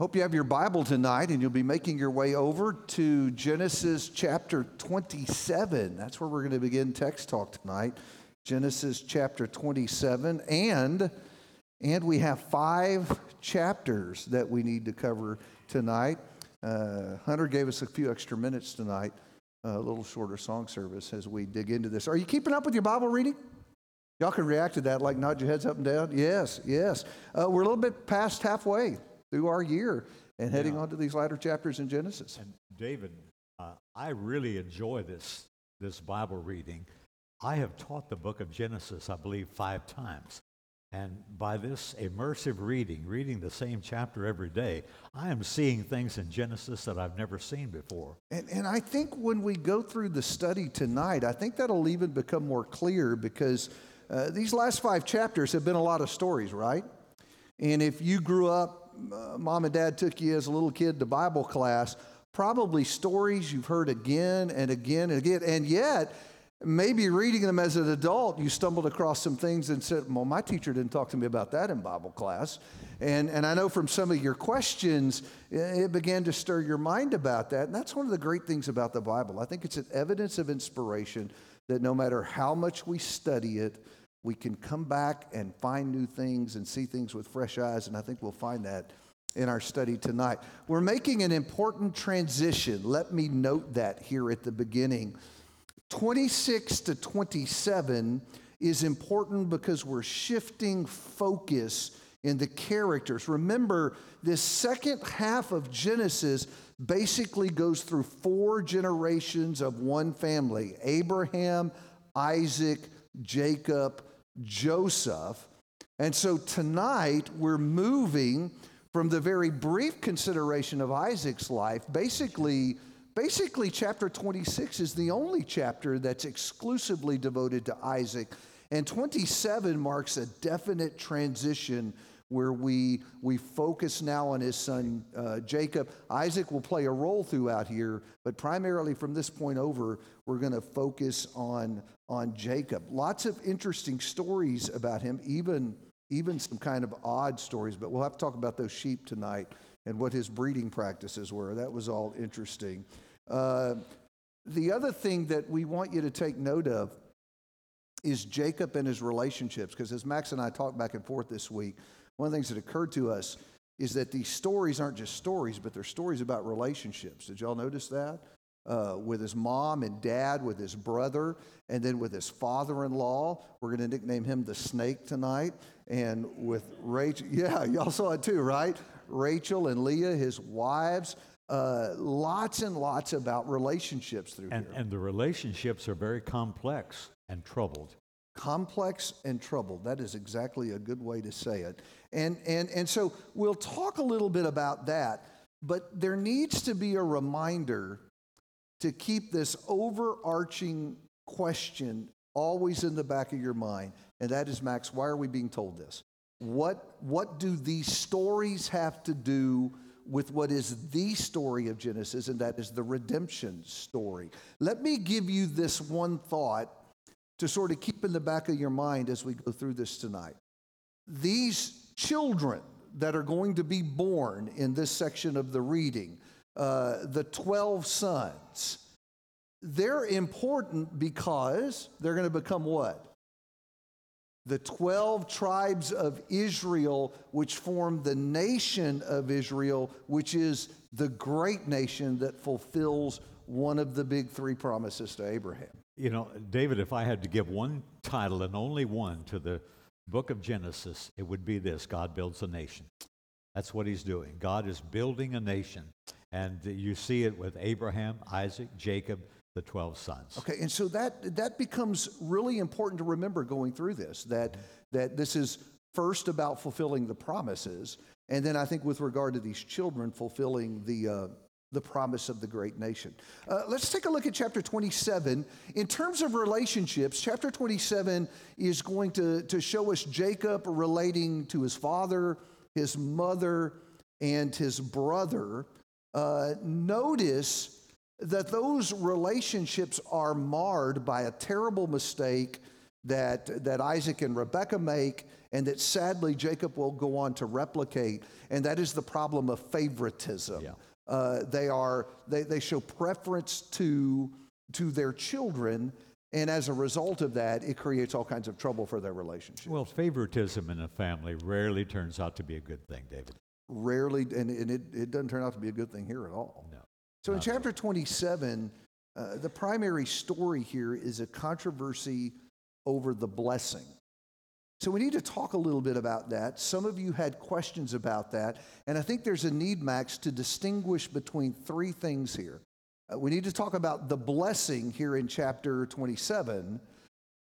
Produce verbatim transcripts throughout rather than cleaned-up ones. Hope you have your Bible tonight, and you'll be making your way over to Genesis chapter twenty-seven. That's where we're going to begin text talk tonight, Genesis chapter twenty-seven, and, and we have five chapters that we need to cover tonight. Uh, Hunter gave us a few extra minutes tonight, a little shorter song service as we dig into this. Are you keeping up with your Bible reading? Y'all can react to that, like nod your heads up and down. Yes, yes. Uh, we're a little bit past halfway through our year and heading yeah. on to these latter chapters in Genesis. And David, uh, I really enjoy this this Bible reading. I have taught the book of Genesis, I believe, five times. And by this immersive reading, reading the same chapter every day, I am seeing things in Genesis that I've never seen before. And, and I think when we go through the study tonight, I think that'll even become more clear because uh, these last five chapters have been a lot of stories, right? And if you grew up, Mom and Dad took you as a little kid to Bible class, probably stories you've heard again and again and again, and yet maybe reading them as an adult, you stumbled across some things and said, well, my teacher didn't talk to me about that in Bible class. And and I know from some of your questions, it began to stir your mind about that, and that's one of the great things about the Bible. I think it's an evidence of inspiration that no matter how much we study it, we can come back and find new things and see things with fresh eyes, and I think we'll find that in our study tonight. We're making an important transition. Let me note that here at the beginning. twenty-six to twenty-seven is important because we're shifting focus in the characters. Remember, this second half of Genesis basically goes through four generations of one family: Abraham, Isaac, Jacob, Joseph. And so tonight we're moving from the very brief consideration of Isaac's life. Basically, basically chapter twenty-six is the only chapter that's exclusively devoted to Isaac. And twenty-seven marks a definite transition where we, we focus now on his son uh, Jacob. Isaac will play a role throughout here, but primarily from this point over, we're going to focus on on Jacob. Lots of interesting stories about him, even, even some kind of odd stories, but we'll have to talk about those sheep tonight and what his breeding practices were. That was all interesting. Uh, the other thing that we want you to take note of is Jacob and his relationships, because as Max and I talked back and forth this week, one of the things that occurred to us is that these stories aren't just stories, but they're stories about relationships. Did y'all notice that? Uh, with his mom and dad, with his brother, and then with his father-in-law. We're going to nickname him the snake tonight. And with Rachel, yeah, y'all saw it too, right? Rachel and Leah, his wives. Uh, lots and lots about relationships through and, here. And the relationships are very complex and troubled. Complex and troubled. That is exactly a good way to say it. And, and, and so we'll talk a little bit about that, but there needs to be a reminder to keep this overarching question always in the back of your mind, and that is, Max, why are we being told this? What, what do these stories have to do with what is the story of Genesis, and that is the redemption story? Let me give you this one thought to sort of keep in the back of your mind as we go through this tonight. These children that are going to be born in this section of the reading, Uh, the twelve sons, they're important because they're going to become what? The twelve tribes of Israel, which form the nation of Israel, which is the great nation that fulfills one of the big three promises to Abraham. You know, David, if I had to give one title and only one to the book of Genesis, it would be this: God builds a nation. That's what he's doing. God is building a nation. And you see it with Abraham, Isaac, Jacob, the twelve sons. Okay, and so that that becomes really important to remember going through this, that that this is first about fulfilling the promises, and then I think with regard to these children, fulfilling the uh, the promise of the great nation. Uh, let's take a look at chapter twenty-seven. In terms of relationships, chapter twenty-seven is going to, to show us Jacob relating to his father, his mother, and his brother. Uh, notice that those relationships are marred by a terrible mistake that, that Isaac and Rebekah make, and that sadly Jacob will go on to replicate, and that is the problem of favoritism. Yeah. Uh, they are they, they show preference to to their children, and as a result of that, it creates all kinds of trouble for their relationship. Well, favoritism in a family rarely turns out to be a good thing, David. Rarely, and, and it, it doesn't turn out to be a good thing here at all. No. So in chapter twenty-seven, uh, the primary story here is a controversy over the blessing. So we need to talk a little bit about that. Some of you had questions about that, and I think there's a need, Max, to distinguish between three things here. Uh, we need to talk about the blessing here in chapter twenty-seven,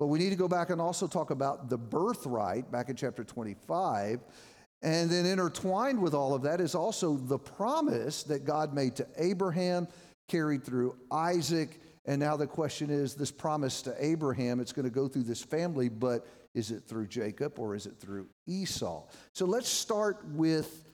but we need to go back and also talk about the birthright back in chapter twenty-five, and then intertwined with all of that is also the promise that God made to Abraham, carried through Isaac, and now the question is, this promise to Abraham, it's going to go through this family, but is it through Jacob or is it through Esau? So let's start with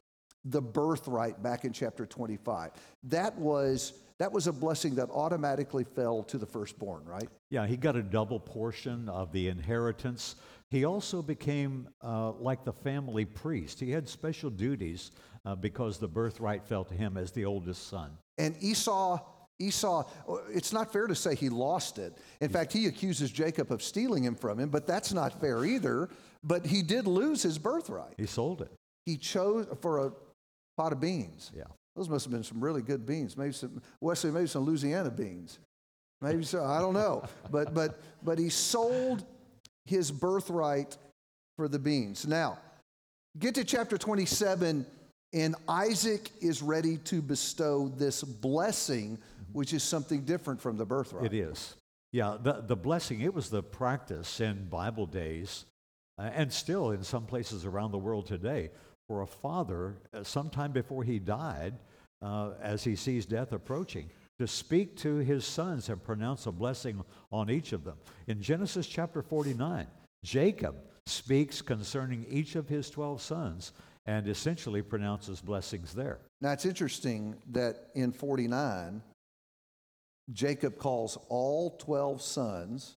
the birthright back in chapter twenty-five. That was that was a blessing that automatically fell to the firstborn, right? Yeah, he got a double portion of the inheritance. He also became uh, like the family priest. He had special duties uh, because the birthright fell to him as the oldest son. And Esau... Esau, it's not fair to say he lost it. In fact, he accuses Jacob of stealing him from him, but that's not fair either. But he did lose his birthright. He sold it. He chose for a pot of beans. Yeah. Those must have been some really good beans. Maybe some, Wesley, maybe some Louisiana beans. Maybe so, I don't know. But but but he sold his birthright for the beans. Now, get to chapter twenty-seven, and Isaac is ready to bestow this blessing, which is something different from the birthright. It is. Yeah, the, the blessing, it was the practice in Bible days, uh, and still in some places around the world today, for a father, uh, sometime before he died, uh, as he sees death approaching, to speak to his sons and pronounce a blessing on each of them. In Genesis chapter forty-nine, Jacob speaks concerning each of his twelve sons and essentially pronounces blessings there. Now, it's interesting that in forty-nine... Jacob calls all twelve sons,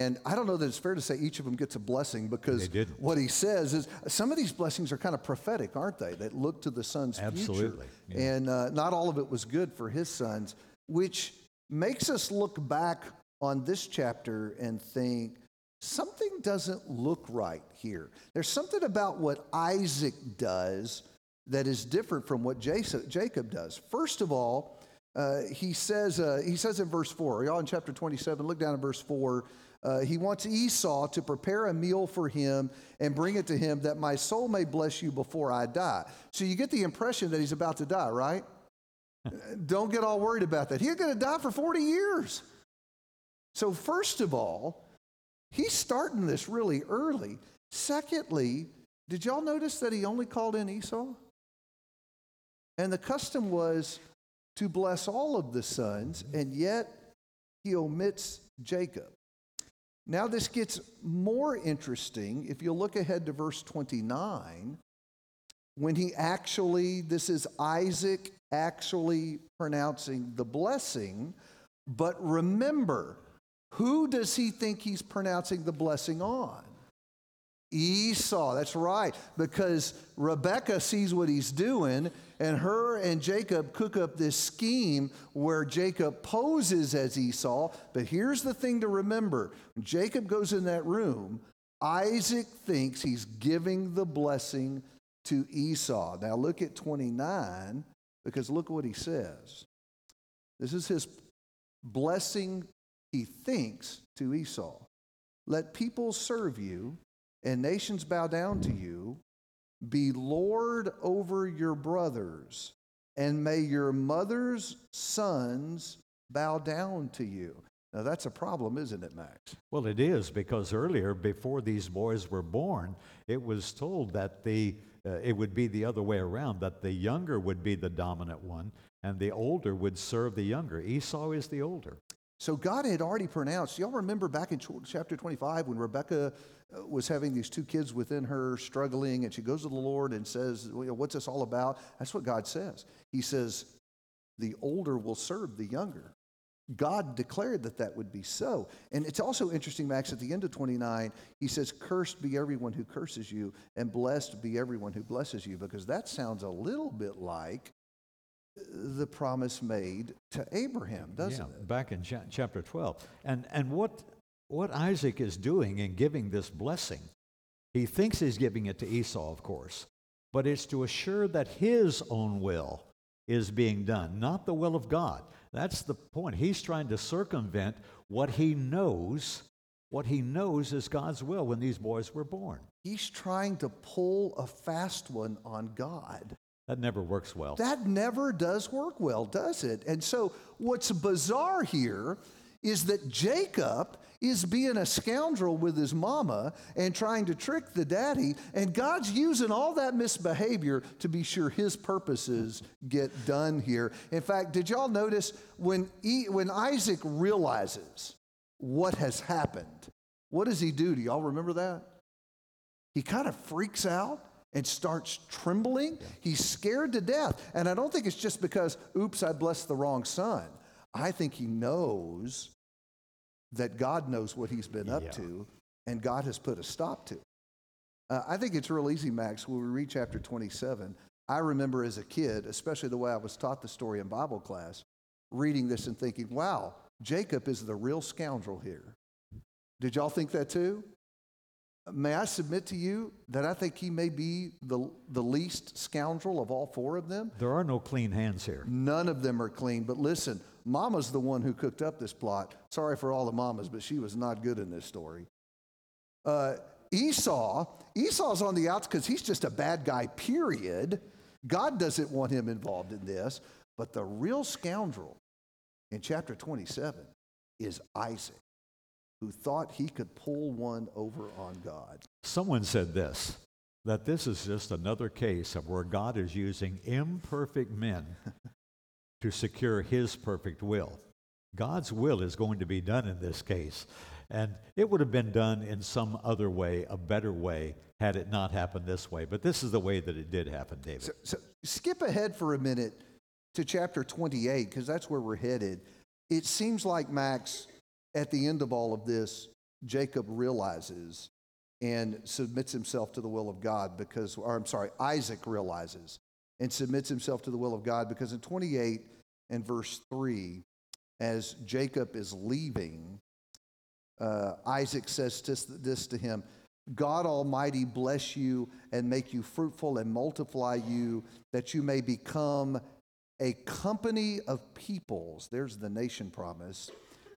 and I don't know that it's fair to say each of them gets a blessing, because what he says is some of these blessings are kind of prophetic, aren't they? That look to the son's Absolutely. future. Yeah. And uh, not all of it was good for his sons, which makes us look back on this chapter and think something doesn't look right here. There's something about what Isaac does that is different from what Jacob does. First of all, Uh, he says uh, he says in verse four, are y'all in chapter twenty-seven? Look down at verse four. Uh, he wants Esau to prepare a meal for him and bring it to him, that my soul may bless you before I die. So you get the impression that he's about to die, right? Don't get all worried about that. He's going to die for forty years. So first of all, he's starting this really early. Secondly, did y'all notice that he only called in Esau? And the custom was to bless all of the sons, and yet he omits Jacob. Now this gets more interesting if you look ahead to verse twenty-nine, when he actually, this is Isaac actually pronouncing the blessing, but remember, who does he think he's pronouncing the blessing on? Esau, that's right, because Rebekah sees what he's doing, and her and Jacob cook up this scheme where Jacob poses as Esau. But here's the thing to remember. When Jacob goes in that room, Isaac thinks he's giving the blessing to Esau. Now look at twenty-nine, because look what he says. This is his blessing, he thinks, to Esau. Let people serve you, and nations bow down to you. Be Lord over your brothers, and may your mother's sons bow down to you. Now, that's a problem, isn't it, Max? Well, it is, because earlier, before these boys were born, it was told that the uh, it would be the other way around, that the younger would be the dominant one, and the older would serve the younger. Esau is the older. So God had already pronounced. Y'all remember back in chapter twenty-five when Rebekah was having these two kids within her, struggling, and she goes to the Lord and says, well, what's this all about? That's what God says. He says, the older will serve the younger. God declared that that would be so. And it's also interesting, Max, at the end of twenty-nine, he says, cursed be everyone who curses you, and blessed be everyone who blesses you, because that sounds a little bit like the promise made to Abraham, doesn't yeah, it? Back in cha- chapter twelve. And and what what Isaac is doing in giving this blessing, he thinks he's giving it to Esau, of course, but it's to assure that his own will is being done, not the will of God. That's the point. He's trying to circumvent what he knows, what he knows is God's will when these boys were born. He's trying to pull a fast one on God. That never works well. That never does work well, does it? And so what's bizarre here is that Jacob is being a scoundrel with his mama and trying to trick the daddy, and God's using all that misbehavior to be sure his purposes get done here. In fact, did y'all notice when he, when Isaac realizes what has happened, what does he do? Do y'all remember that? He kind of freaks out and starts trembling. Yeah. He's scared to death. And I don't think it's just because, oops, I blessed the wrong son. I think he knows that God knows what he's been up yeah. to, and God has put a stop to it. Uh, I think it's real easy, Max, when we read chapter twenty-seven. I remember as a kid, especially the way I was taught the story in Bible class, reading this and thinking, wow, Jacob is the real scoundrel here. Did y'all think that too? May I submit to you that I think he may be the the least scoundrel of all four of them? There are no clean hands here. None of them are clean, but listen, Mama's the one who cooked up this plot. Sorry for all the mamas, but she was not good in this story. Uh, Esau, Esau's on the outs because he's just a bad guy, period. God doesn't want him involved in this, but the real scoundrel in chapter twenty-seven is Isaac, who thought he could pull one over on God. Someone said this, that this is just another case of where God is using imperfect men to secure his perfect will. God's will is going to be done in this case, and it would have been done in some other way, a better way, had it not happened this way. But this is the way that it did happen, David. So, so skip ahead for a minute to chapter twenty-eight, because that's where we're headed. It seems like, Max, at the end of all of this, Jacob realizes and submits himself to the will of God because, or I'm sorry, Isaac realizes and submits himself to the will of God because in twenty-eight and verse three, as Jacob is leaving, uh, Isaac says this, this to him, God Almighty bless you and make you fruitful and multiply you that you may become a company of peoples. There's the nation promise.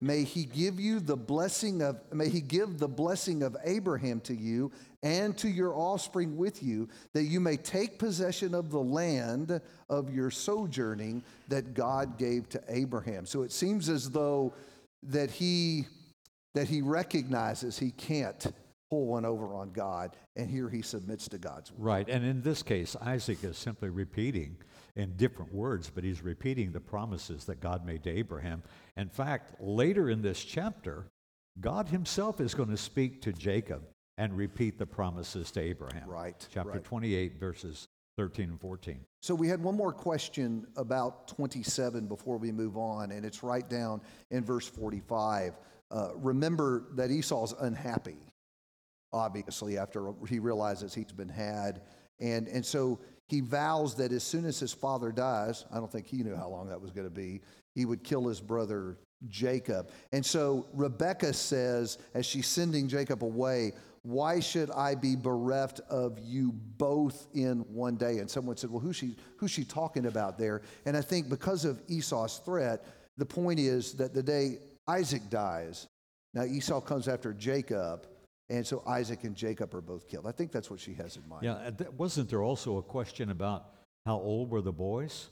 May he give you the blessing of, may he give the blessing of Abraham to you and to your offspring with you, that you may take possession of the land of your sojourning that God gave to Abraham. So it seems as though that he that he recognizes he can't pull one over on God, and here he submits to God's will. Right, and in this case, Isaac is simply repeating in different words, but he's repeating the promises that God made to Abraham. In fact, later in this chapter, God himself is going to speak to Jacob and repeat the promises to Abraham. Right. Chapter right. twenty-eight, verses thirteen and fourteen. So we had one more question about twenty-seven before we move on, and it's right down in verse forty-five. Uh, remember that Esau's unhappy, obviously, after he realizes he's been had. And, and so he vows that as soon as his father dies, I don't think he knew how long that was going to be, he would kill his brother Jacob. And so Rebekah says, as she's sending Jacob away, why should I be bereft of you both in one day? And someone said, well, who's she, who's she talking about there? And I think because of Esau's threat, the point is that the day Isaac dies, now Esau comes after Jacob, and so Isaac and Jacob are both killed. I think that's what she has in mind. Yeah, wasn't there also a question about how old were the boys?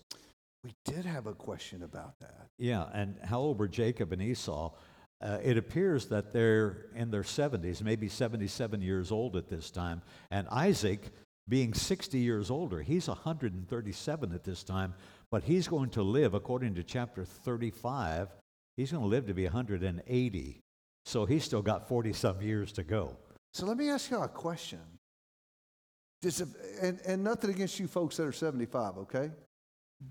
We did have a question about that. Yeah, and how old were Jacob and Esau? Uh, it appears that they're in their seventies, maybe seventy-seven years old at this time. And Isaac, being sixty years older, he's one hundred thirty-seven at this time, but he's going to live, according to chapter thirty-five, he's going to live to be one hundred eighty. So he's still got forty-some years to go. So let me ask you a question. Does, and, and nothing against you folks that are seventy-five, okay?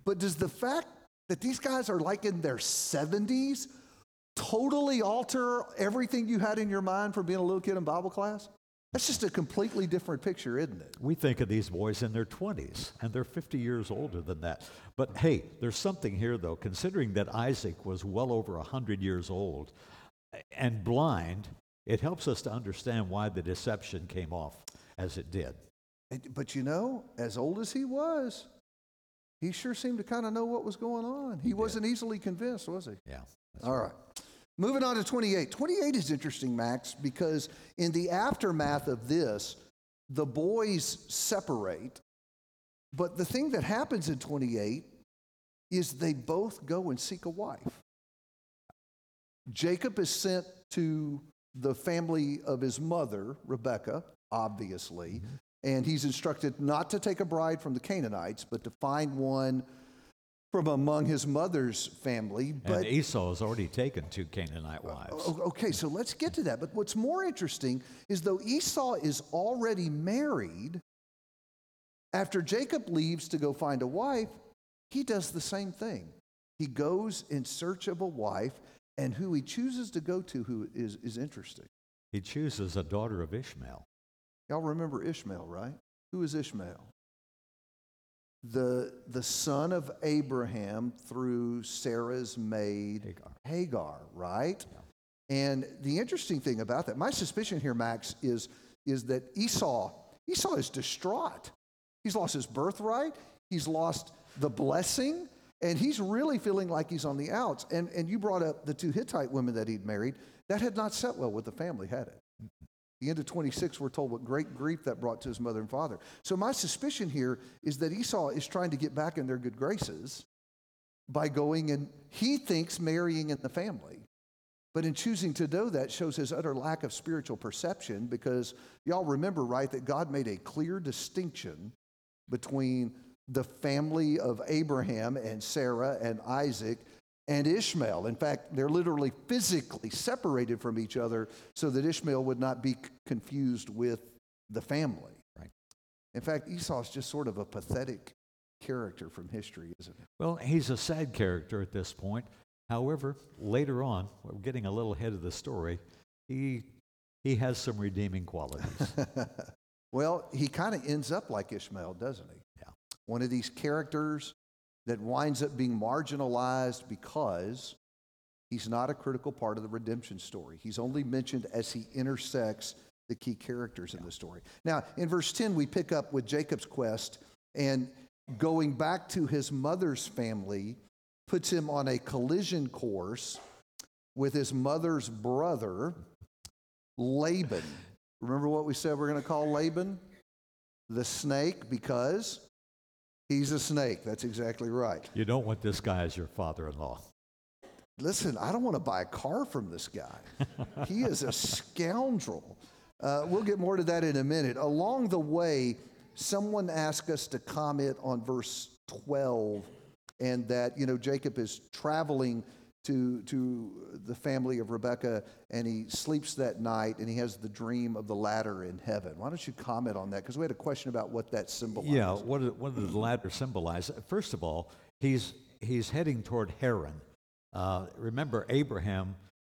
But does the fact that these guys are like in their seventies, totally alter everything you had in your mind from being a little kid in Bible class? That's just a completely different picture, isn't it? We think of these boys in their twenties, and they're fifty years older than that. But hey, there's something here, though. Considering that Isaac was well over one hundred years old and blind, it helps us to understand why the deception came off as it did. But you know, as old as he was, he sure seemed to kind of know what was going on. He, he wasn't easily convinced, was he? Yeah. All right. right. Moving on to twenty-eight. twenty-eight is interesting, Max, because in the aftermath of this, the boys separate. But the thing that happens in twenty-eight is they both go and seek a wife. Jacob is sent to the family of his mother, Rebekah, obviously, mm-hmm. and he's instructed not to take a bride from the Canaanites, but to find one from among his mother's family. But and Esau has already taken two Canaanite wives. Okay, so let's get to that. But what's more interesting is though Esau is already married, after Jacob leaves to go find a wife, he does the same thing. He goes in search of a wife, and who he chooses to go to who is, is interesting. He chooses a daughter of Ishmael. Y'all remember Ishmael, right? Who is Ishmael? The, the son of Abraham through Sarah's maid, Hagar, Hagar right? Yeah. And the interesting thing about that, my suspicion here, Max, is, is that Esau, Esau is distraught. He's lost his birthright. He's lost the blessing. And he's really feeling like he's on the outs. And, and you brought up the two Hittite women that he'd married. That had not set well with the family, had it? Mm-hmm. The end of twenty-six, we're told what great grief that brought to his mother and father. So my suspicion here is that Esau is trying to get back in their good graces by going and he thinks marrying in the family. But in choosing to do that shows his utter lack of spiritual perception, because y'all remember, right, that God made a clear distinction between the family of Abraham and Sarah and Isaac and Ishmael. In fact, they're literally physically separated from each other so that Ishmael would not be c- confused with the family. Right. In fact, Esau's just sort of a pathetic character from history, isn't he? Well, he's a sad character at this point. However, later on, we're getting a little ahead of the story, he he has some redeeming qualities. Well, he kind of ends up like Ishmael, doesn't he? Yeah. One of these characters that winds up being marginalized because he's not a critical part of the redemption story. He's only mentioned as he intersects the key characters yeah. in the story. Now, in verse ten, we pick up with Jacob's quest, and going back to his mother's family puts him on a collision course with his mother's brother, Laban. Remember what we said we're going to call Laban? The snake, because... he's a snake. That's exactly right. You don't want this guy as your father-in-law. Listen, I don't want to buy a car from this guy. He is a scoundrel. Uh, we'll get more to that in a minute. Along the way, someone asked us to comment on verse twelve, and that, you know, Jacob is traveling to, to the family of Rebekah, and he sleeps that night, and he has the dream of the ladder in heaven. Why don't you comment on that? Because we had a question about what that symbolized. Yeah, what did, what did the ladder symbolize? First of all, he's he's heading toward Haran. Uh, remember, Abraham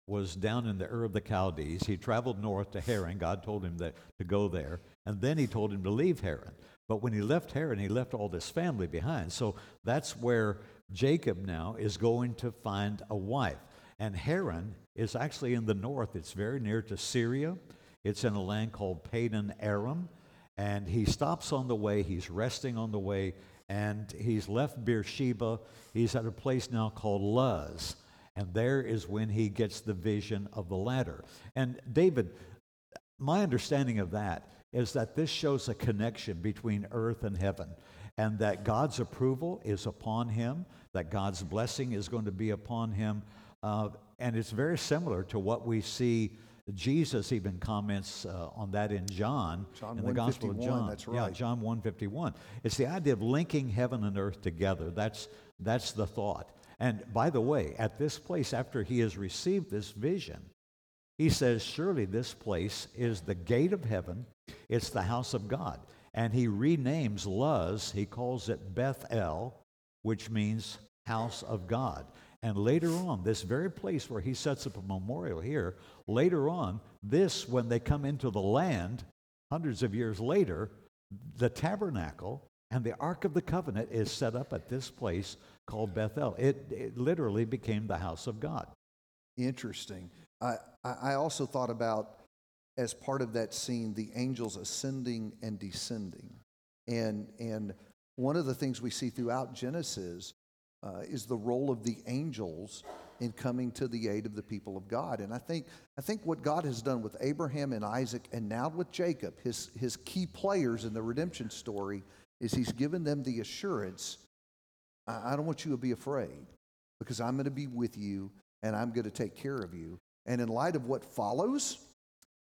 was down in the Ur of the Chaldees. He traveled north to Haran. God told him that, to go there, and then he told him to leave Haran. But when he left Haran, he left all this family behind. So that's where Jacob now is going to find a wife. And Haran is actually in the north. It's very near to Syria. It's in a land called Padan Aram. And he stops on the way. He's resting on the way. And he's left Beersheba. He's at a place now called Luz. And there is when he gets the vision of the ladder. And David, my understanding of that is that this shows a connection between earth and heaven, and that God's approval is upon him, that God's blessing is going to be upon him. Uh, and it's very similar to what we see. Jesus even comments uh, on that in John, John in the Gospel of John. That's right. Yeah, John one fifty-one. It's the idea of linking heaven and earth together. That's, that's the thought. And by the way, at this place, after he has received this vision, he says, surely this place is the gate of heaven. It's the house of God. And he renames Luz, he calls it Bethel, which means house of God. And later on, this very place where he sets up a memorial here, later on, this, when they come into the land, hundreds of years later, the tabernacle and the Ark of the Covenant is set up at this place called Bethel. It, it literally became the house of God. Interesting. I, I also thought about, as part of that scene, the angels ascending and descending. And, and one of the things we see throughout Genesis uh, is the role of the angels in coming to the aid of the people of God. And I think I think what God has done with Abraham and Isaac and now with Jacob, his, his key players in the redemption story, is he's given them the assurance, I, I don't want you to be afraid, because I'm going to be with you and I'm going to take care of you. And in light of what follows,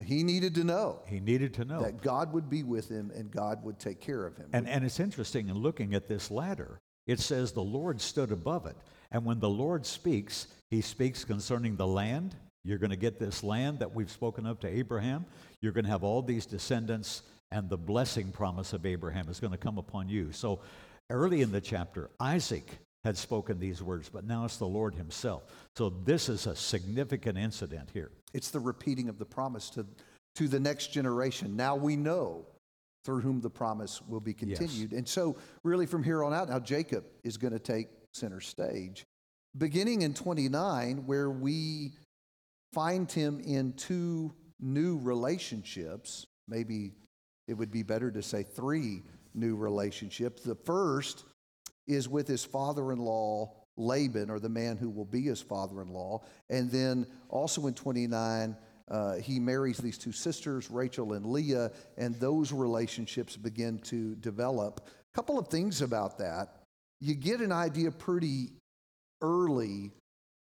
He needed to know. He needed to know. That God would be with him and God would take care of him. And, and it's interesting in looking at this ladder, it says the Lord stood above it. And when the Lord speaks, he speaks concerning the land. You're going to get this land that we've spoken of to Abraham. You're going to have all these descendants, and the blessing promise of Abraham is going to come upon you. So early in the chapter, Isaac had spoken these words, but now it's the Lord himself. So this is a significant incident here. It's the repeating of the promise to, to the next generation. Now we know through whom the promise will be continued. Yes. And so really from here on out, now Jacob is going to take center stage, beginning in twenty-nine, where we find him in two new relationships. Maybe it would be better to say three new relationships. The first is with his father-in-law, Laban, or the man who will be his father-in-law. And then also in twenty-nine, uh, he marries these two sisters, Rachel and Leah, and those relationships begin to develop. A couple of things about that. You get an idea pretty early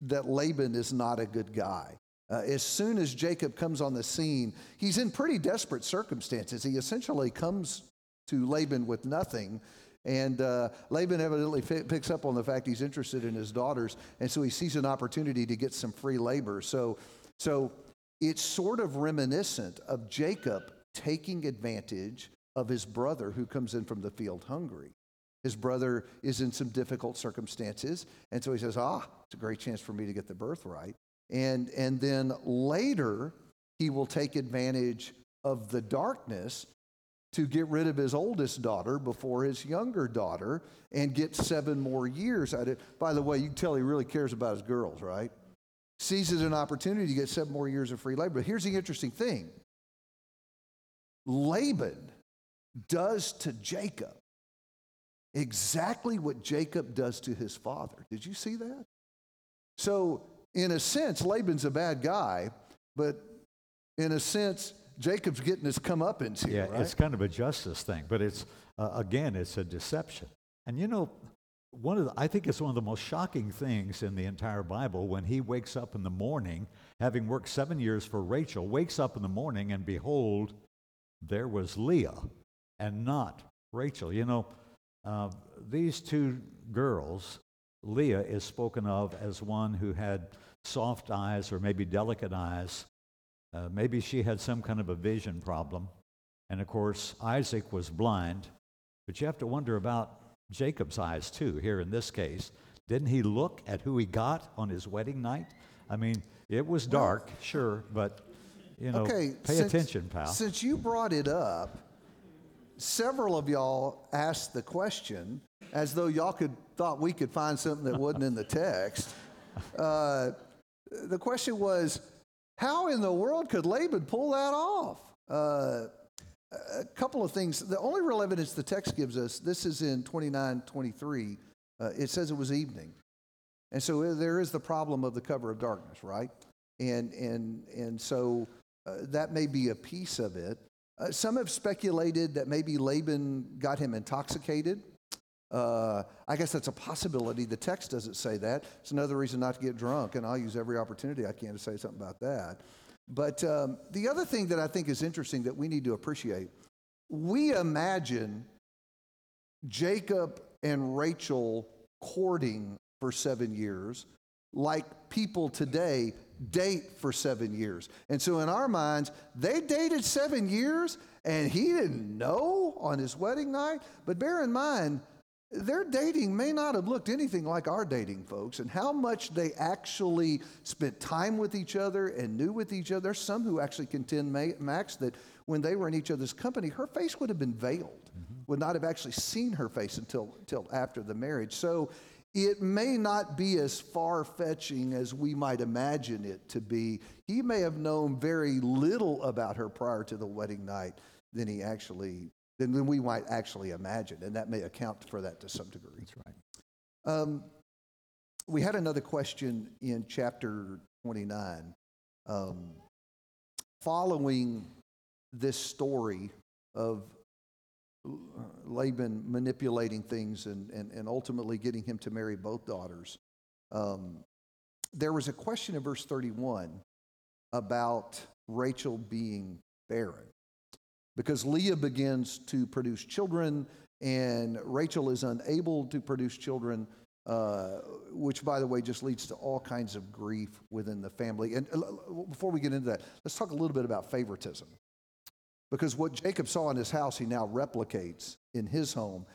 that Laban is not a good guy. Uh, as soon as Jacob comes on the scene, he's in pretty desperate circumstances. He essentially comes to Laban with nothing. And uh, Laban evidently fi- picks up on the fact he's interested in his daughters, and so he sees an opportunity to get some free labor. So, so it's sort of reminiscent of Jacob taking advantage of his brother who comes in from the field hungry. His brother is in some difficult circumstances, and so he says, ah, it's a great chance for me to get the birthright. And, and then later, he will take advantage of the darkness to get rid of his oldest daughter before his younger daughter and get seven more years out of it. By the way, you can tell he really cares about his girls, right? Seizes an opportunity to get seven more years of free labor. But here's the interesting thing. Laban does to Jacob exactly what Jacob does to his father. Did you see that? So, in a sense, Laban's a bad guy, but in a sense, Jacob's getting his comeuppance here, yeah, right? It's kind of a justice thing, but it's, uh, again, it's a deception. And you know, one of the, I think it's one of the most shocking things in the entire Bible when he wakes up in the morning, having worked seven years for Rachel, wakes up in the morning and behold, there was Leah and not Rachel. You know, uh, these two girls, Leah is spoken of as one who had soft eyes or maybe delicate eyes. Uh, maybe she had some kind of a vision problem. And, of course, Isaac was blind. But you have to wonder about Jacob's eyes, too, here in this case. Didn't he look at who he got on his wedding night? I mean, it was dark, well, sure, but, you know, okay, pay since, attention, pal. Since you brought it up, several of y'all asked the question as though y'all could thought we could find something that wasn't in the text. Uh, the question was, how in the world could Laban pull that off? Uh, a couple of things. The only real evidence the text gives us, this is in twenty-nine twenty-three, uh, it says it was evening. And so there is the problem of the cover of darkness, right? And and and so uh, that may be a piece of it. Uh, some have speculated that maybe Laban got him intoxicated. Uh, I guess that's a possibility. The text doesn't say that. It's another reason not to get drunk, and I'll use every opportunity I can to say something about that. But um, the other thing that I think is interesting that we need to appreciate, we imagine Jacob and Rachel courting for seven years like people today date for seven years. And so in our minds, they dated seven years, and he didn't know on his wedding night. But bear in mind, Their dating may not have looked anything like our dating, folks, and how much they actually spent time with each other and knew with each other. There's some who actually contend, Max, that when they were in each other's company, her face would have been veiled, mm-hmm. would not have actually seen her face until, until after the marriage. So it may not be as far-fetching as we might imagine it to be. He may have known very little about her prior to the wedding night than he actually Than, than we might actually imagine, and that may account for that to some degree. That's right. Um, we had another question in chapter twenty-nine. Um, following this story of Laban manipulating things and, and, and ultimately getting him to marry both daughters, um, there was a question in verse thirty-one about Rachel being barren, because Leah begins to produce children, and Rachel is unable to produce children, uh, which, by the way, just leads to all kinds of grief within the family. And before we get into that, let's talk a little bit about favoritism, because what Jacob saw in his house, he now replicates in his home.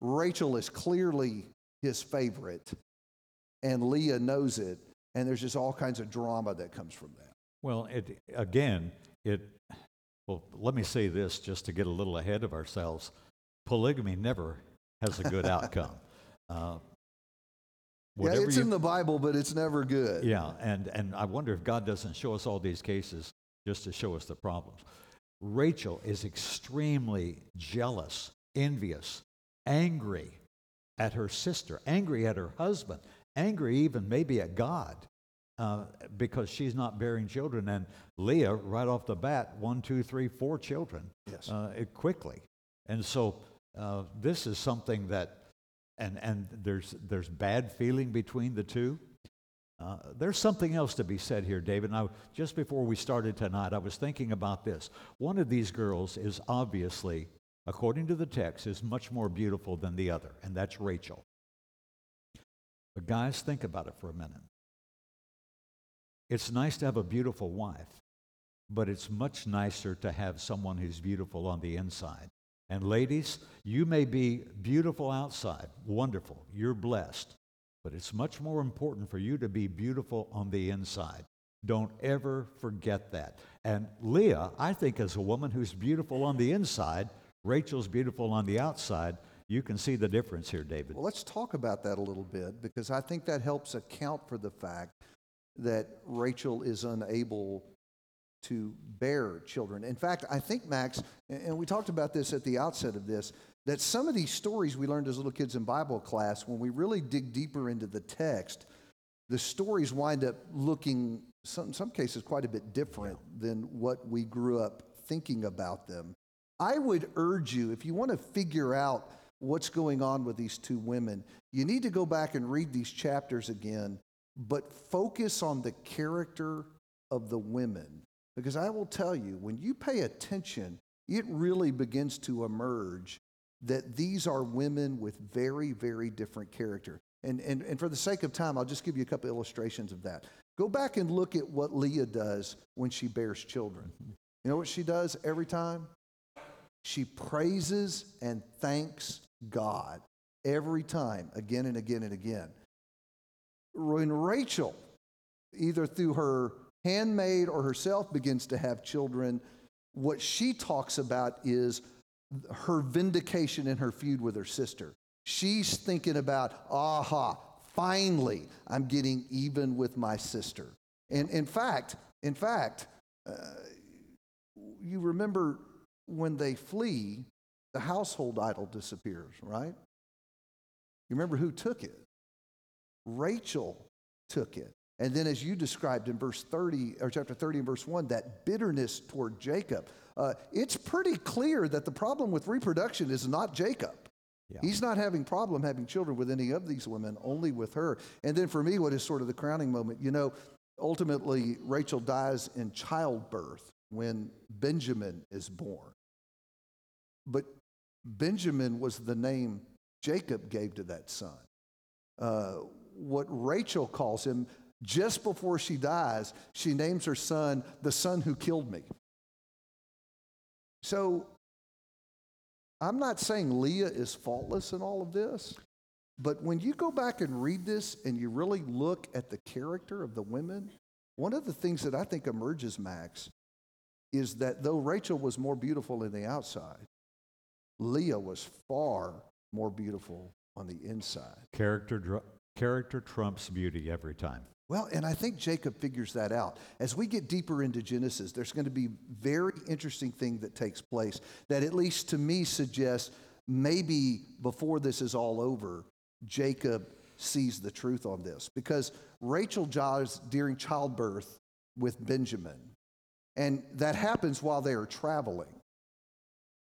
Rachel is clearly his favorite, and Leah knows it, and there's just all kinds of drama that comes from that. Well, it again, it... Well, let me say this just to get a little ahead of ourselves. Polygamy never has a good outcome. Uh, yeah, it's you, in the Bible, but it's never good. Yeah, and, and I wonder if God doesn't show us all these cases just to show us the problems. Rachel is extremely jealous, envious, angry at her sister, angry at her husband, angry even maybe at God. Uh, because she's not bearing children, and Leah, right off the bat, one, two, three, four children, yes, uh, it quickly, and so uh, this is something that, and and there's there's bad feeling between the two. Uh, there's something else to be said here, David. And I, just before we started tonight, I was thinking about this. One of these girls is obviously, according to the text, is much more beautiful than the other, and that's Rachel. But guys, think about it for a minute. It's nice to have a beautiful wife, but it's much nicer to have someone who's beautiful on the inside. And ladies, you may be beautiful outside, wonderful, you're blessed, but it's much more important for you to be beautiful on the inside. Don't ever forget that. And Leah, I think, is a woman who's beautiful on the inside. Rachel's beautiful on the outside. You can see the difference here, David. Well, let's talk about that a little bit, because I think that helps account for the fact that Rachel is unable to bear children. In fact, I think, Max, and we talked about this at the outset of this, that some of these stories we learned as little kids in Bible class, when we really dig deeper into the text, the stories wind up looking, in some cases, quite a bit different than what we grew up thinking about them. I would urge you, if you want to figure out what's going on with these two women, you need to go back and read these chapters again, but focus on the character of the women. Because I will tell you, when you pay attention, it really begins to emerge that these are women with very, very different character. And, and, and for the sake of time, I'll just give you a couple illustrations of that. Go back and look at what Leah does when she bears children. You know what she does every time? She praises and thanks God every time, again and again and again. When Rachel, either through her handmaid or herself, begins to have children, what she talks about is her vindication in her feud with her sister. She's thinking about, aha, finally, I'm getting even with my sister. And in fact, in fact, uh, you remember when they flee, the household idol disappears, right? You remember who took it? Rachel took it. And then, as you described in verse thirty, or chapter thirty and verse one, that bitterness toward Jacob, uh, it's pretty clear that the problem with reproduction is not Jacob. Yeah. He's not having problem having children with any of these women, only with her. And then for me, what is sort of the crowning moment, you know, ultimately Rachel dies in childbirth when Benjamin is born. But Benjamin was the name Jacob gave to that son. Uh, what Rachel calls him, just before she dies, she names her son, the son who killed me. So I'm not saying Leah is faultless in all of this, but when you go back and read this and you really look at the character of the women, one of the things that I think emerges, Max, is that though Rachel was more beautiful in the outside, Leah was far more beautiful on the inside. Character dr- character trumps beauty every time. Well, and I think Jacob figures that out. As we get deeper into Genesis, there's going to be very interesting thing that takes place that at least to me suggests maybe before this is all over, Jacob sees the truth on this. Because Rachel dies during childbirth with Benjamin. And that happens while they are traveling.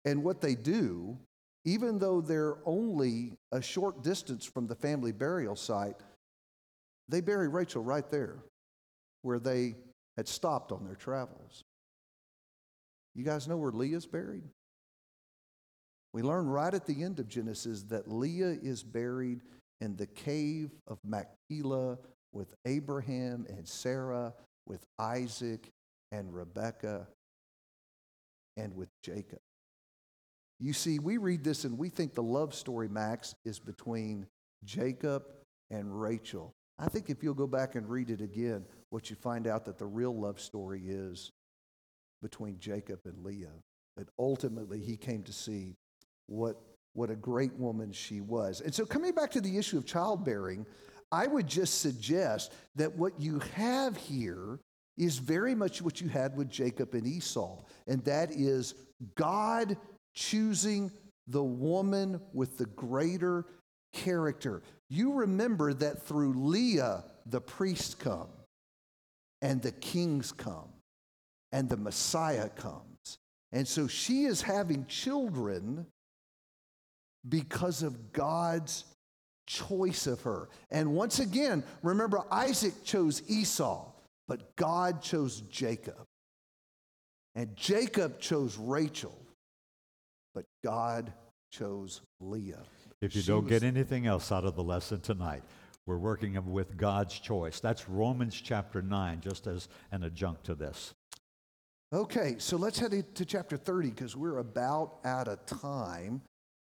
And what they do, even though they're only a short distance from the family burial site, they bury Rachel right there where they had stopped on their travels. You guys know where Leah's buried? We learn right at the end of Genesis that Leah is buried in the cave of Machpelah with Abraham and Sarah, with Isaac and Rebekah, and with Jacob. You see, we read this and we think the love story, Max, is between Jacob and Rachel. I think if you'll go back and read it again, what you find out that the real love story is between Jacob and Leah. That ultimately he came to see what, what a great woman she was. And so coming back to the issue of childbearing, I would just suggest that what you have here is very much what you had with Jacob and Esau. And that is God choosing the woman with the greater character. You remember that through Leah, the priests come, and the kings come, and the Messiah comes. And so she is having children because of God's choice of her. And once again, remember Isaac chose Esau, but God chose Jacob. And Jacob chose Rachel, but God chose Leah. If you she don't get anything else out of the lesson tonight, we're working with God's choice. That's Romans chapter nine, just as an adjunct to this. Okay, so let's head to chapter thirty because we're about out of time.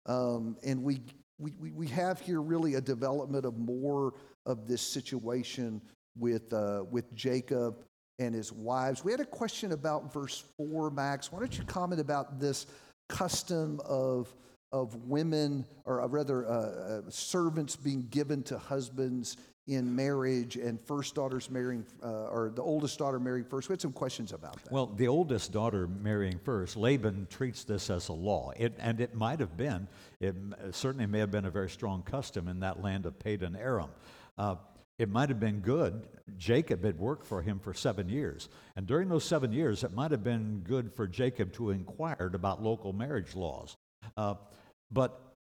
Um, and we, we, we have here really a development of more of this situation with uh, with Jacob and his wives. We had a question about verse four, Max. Why don't you comment about this custom of of women, or rather uh, servants being given to husbands in marriage, and first daughters marrying, uh, or the oldest daughter marrying first. We had some questions about that. Well, the oldest daughter marrying first, Laban treats this as a law. It, and it might have been, it certainly may have been a very strong custom in that land of Padan Aram. Uh, it might have been good. Jacob had worked for him for seven years. And during those seven years, it might have been good for Jacob to inquire about local marriage laws. Uh, but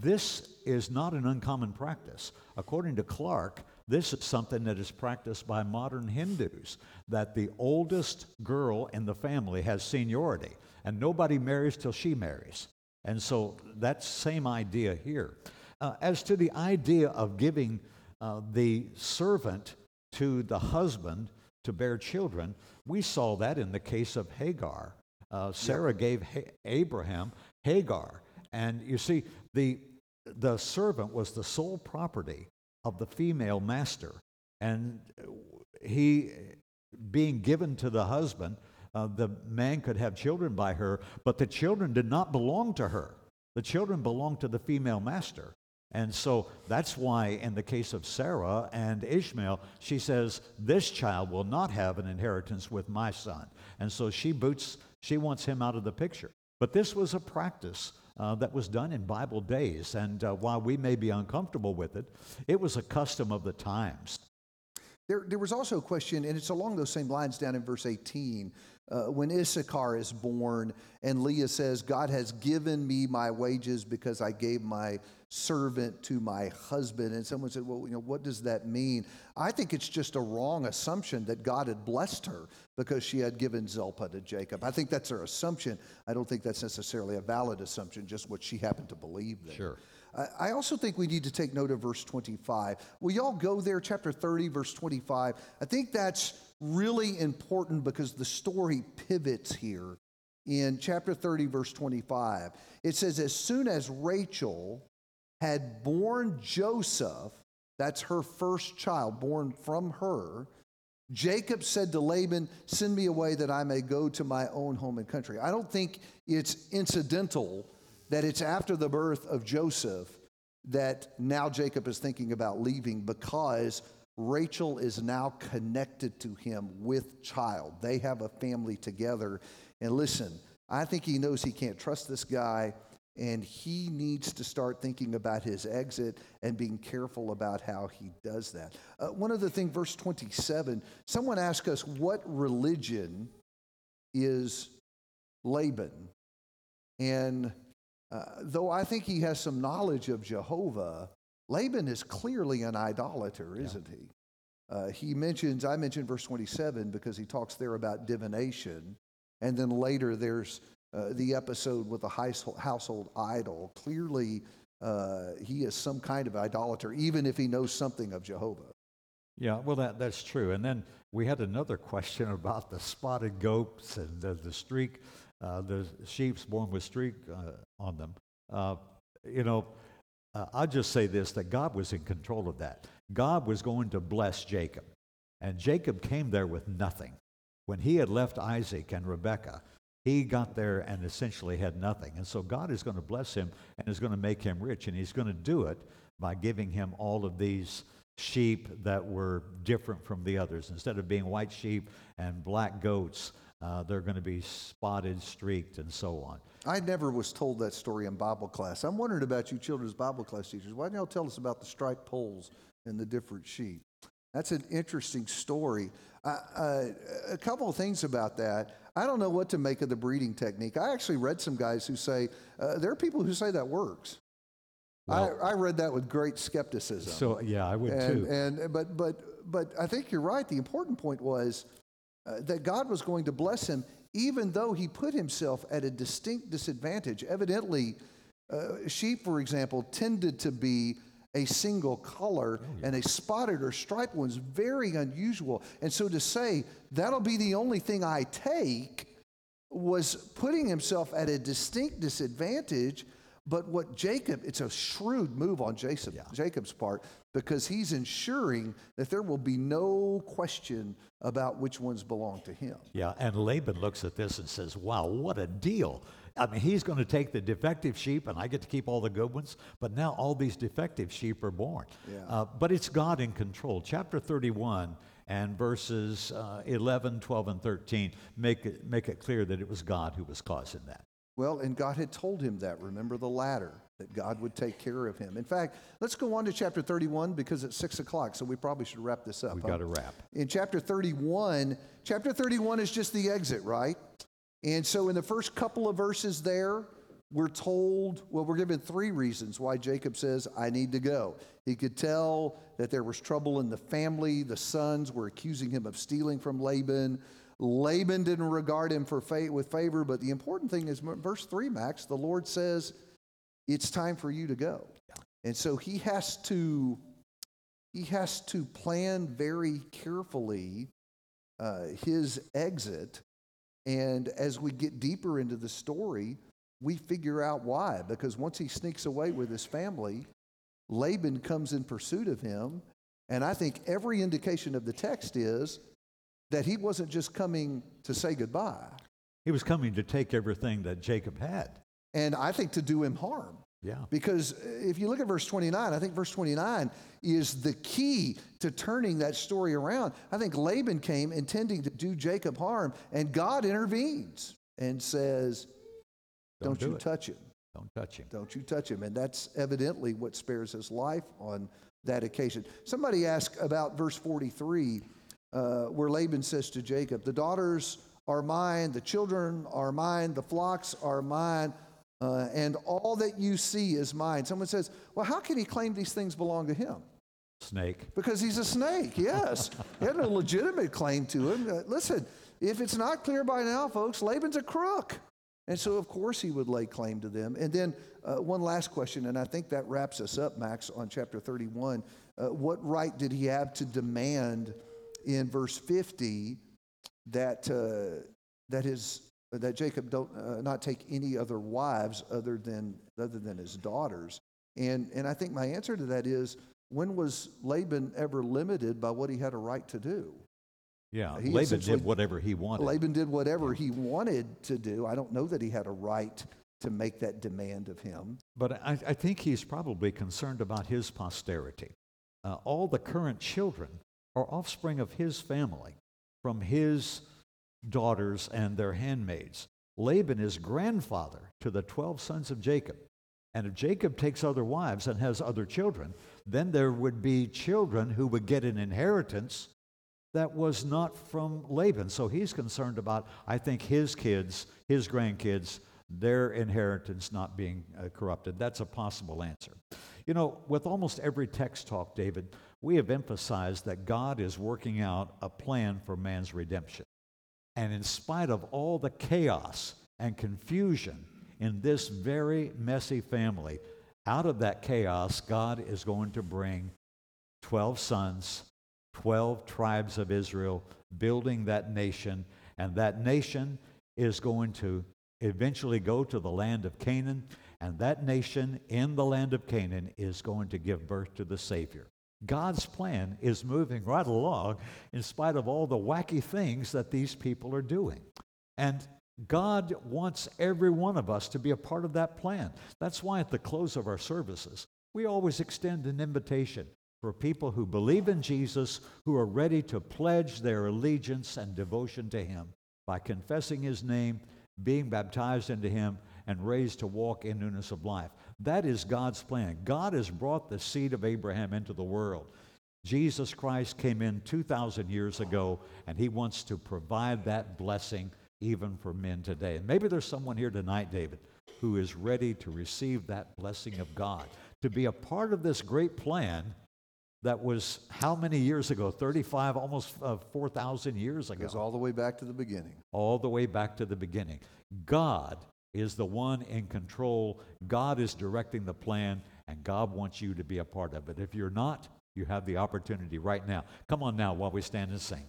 this is not an uncommon practice. According to Clark, this is something that is practiced by modern Hindus, that the oldest girl in the family has seniority, and nobody marries till she marries. And so that same idea here. Uh, as to the idea of giving uh, the servant to the husband to bear children, we saw that in the case of Hagar. Uh, Sarah yep. gave ha- Abraham Hagar. And you see, the the servant was the sole property of the female master. And he, being given to the husband, uh, the man could have children by her, but the children did not belong to her. The children belonged to the female master. And so that's why in the case of Sarah and Ishmael, she says, this child will not have an inheritance with my son. And so she boots, she wants him out of the picture. But this was a practice uh, that was done in Bible days, and uh, while we may be uncomfortable with it, it was a custom of the times. There, there was also a question, and it's along those same lines down in verse eighteen, uh, when Issachar is born, and Leah says, God has given me my wages because I gave my servant to my husband. And someone said, well, you know, what does that mean? I think it's just a wrong assumption that God had blessed her because she had given Zilpah to Jacob. I think that's her assumption. I don't think that's necessarily a valid assumption, just what she happened to believe there. Sure. I, I also think we need to take note of verse twenty-five. Will y'all go there, chapter thirty, verse twenty-five? I think that's really important because the story pivots here in chapter thirty, verse twenty-five. It says, as soon as Rachel had born Joseph, that's her first child born from her, Jacob said to Laban, send me away that I may go to my own home and country. I don't think it's incidental that it's after the birth of Joseph that now Jacob is thinking about leaving, because Rachel is now connected to him with child. They have a family together. And listen, I think he knows he can't trust this guy, and he needs to start thinking about his exit and being careful about how he does that. Uh, one other thing, verse twenty-seven, someone asked us, what religion is Laban? And uh, though I think he has some knowledge of Jehovah, Laban is clearly an idolater, isn't yeah. he? Uh, he mentions, I mentioned verse twenty-seven because he talks there about divination, and then later there's Uh, the episode with the household idol. Clearly, uh, he is some kind of idolater, even if he knows something of Jehovah. Yeah, well, that, that's true. And then we had another question about the spotted goats and the, the streak, uh, the sheep's born with streak uh, on them. Uh, you know, uh, I'll just say this, that God was in control of that. God was going to bless Jacob. And Jacob came there with nothing. When he had left Isaac and Rebekah, he got there and essentially had nothing. And so God is going to bless him and is going to make him rich. And he's going to do it by giving him all of these sheep that were different from the others. Instead of being white sheep and black goats, uh, they're going to be spotted, streaked, and so on. I never was told that story in Bible class. I'm wondering about you children's Bible class teachers. Why don't y'all tell us about the striped poles and the different sheep? That's an interesting story. Uh, uh, a couple of things about that. I don't know what to make of the breeding technique. I actually read some guys who say, uh, there are people who say that works. Well, I, I read that with great skepticism. So, yeah, I would and, too. And but, but, but I think you're right. The important point was uh, that God was going to bless him, even though he put himself at a distinct disadvantage. Evidently, uh, sheep, for example, tended to be a single color, oh, yeah. and a spotted or striped one's very unusual. And so to say, that'll be the only thing I take, was putting himself at a distinct disadvantage. But what Jacob, it's a shrewd move on Jacob, yeah. Jacob's part, because he's ensuring that there will be no question about which ones belong to him. Yeah, and Laban looks at this and says, wow, what a deal. I mean, he's going to take the defective sheep, and I get to keep all the good ones, but now all these defective sheep are born. Yeah. Uh, but it's God in control. Chapter thirty-one and verses uh, eleven, twelve, and thirteen make it, make it clear that it was God who was causing that. Well, and God had told him that. Remember the ladder, that God would take care of him. In fact, let's go on to chapter thirty-one because it's six o'clock, so we probably should wrap this up. We've huh? got to wrap. In chapter thirty-one, chapter thirty-one is just the exit, right? And so in the first couple of verses there, we're told, well, we're given three reasons why Jacob says, I need to go. He could tell that there was trouble in the family. The sons were accusing him of stealing from Laban. Laban didn't regard him for fa- with favor. But the important thing is verse three, Max, the Lord says, it's time for you to go. Yeah. And so he has to, he has to plan very carefully uh, his exit. And as we get deeper into the story, we figure out why. Because once he sneaks away with his family, Laban comes in pursuit of him. And I think every indication of the text is that he wasn't just coming to say goodbye. He was coming to take everything that Jacob had. And I think to do him harm. Yeah. Because if you look at verse twenty-nine, I think verse twenty-nine is the key to turning that story around. I think Laban came intending to do Jacob harm, and God intervenes and says, don't, don't do you it. touch him. Don't touch him. Don't you touch him. And that's evidently what spares his life on that occasion. Somebody asked about verse forty-three, uh, where Laban says to Jacob, the daughters are mine, the children are mine, the flocks are mine, Uh, and all that you see is mine. Someone says, well, how can he claim these things belong to him? Snake. Because he's a snake, yes. He had a legitimate claim to him. Uh, listen, if it's not clear by now, folks, Laban's a crook. And so, of course, he would lay claim to them. And then uh, one last question, and I think that wraps us up, Max, on chapter thirty-one. Uh, what right did he have to demand in verse fifty that uh, that his that Jacob don't uh, not take any other wives other than other than his daughters. And and I think my answer to that is, when was Laban ever limited by what he had a right to do? Yeah, he Laban did whatever he wanted. Laban did whatever he wanted to do. I don't know that he had a right to make that demand of him. But I, I think he's probably concerned about his posterity. Uh, all the current children are offspring of his family, from his daughters and their handmaids. Laban is grandfather to the twelve sons of Jacob. And if Jacob takes other wives and has other children, then there would be children who would get an inheritance that was not from Laban. So he's concerned about, I think, his kids, his grandkids, their inheritance not being uh, corrupted. That's a possible answer. You know, with almost every text talk, David, we have emphasized that God is working out a plan for man's redemption. And in spite of all the chaos and confusion in this very messy family, out of that chaos, God is going to bring twelve sons, twelve tribes of Israel, building that nation. And that nation is going to eventually go to the land of Canaan. And that nation in the land of Canaan is going to give birth to the Savior. God's plan is moving right along in spite of all the wacky things that these people are doing. And God wants every one of us to be a part of that plan. That's why at the close of our services, we always extend an invitation for people who believe in Jesus, who are ready to pledge their allegiance and devotion to Him by confessing His name, being baptized into Him, and raised to walk in newness of life. That is God's plan. God has brought the seed of Abraham into the world. Jesus Christ came in two thousand years ago, and He wants to provide that blessing even for men today. And maybe there's someone here tonight, David, who is ready to receive that blessing of God, to be a part of this great plan that was how many years ago? thirty-five, almost uh, four thousand years ago. It was all the way back to the beginning. All the way back to the beginning. God is the one in control. God is directing the plan, and God wants you to be a part of it. If you're not, you have the opportunity right now. Come on now while we stand and sing.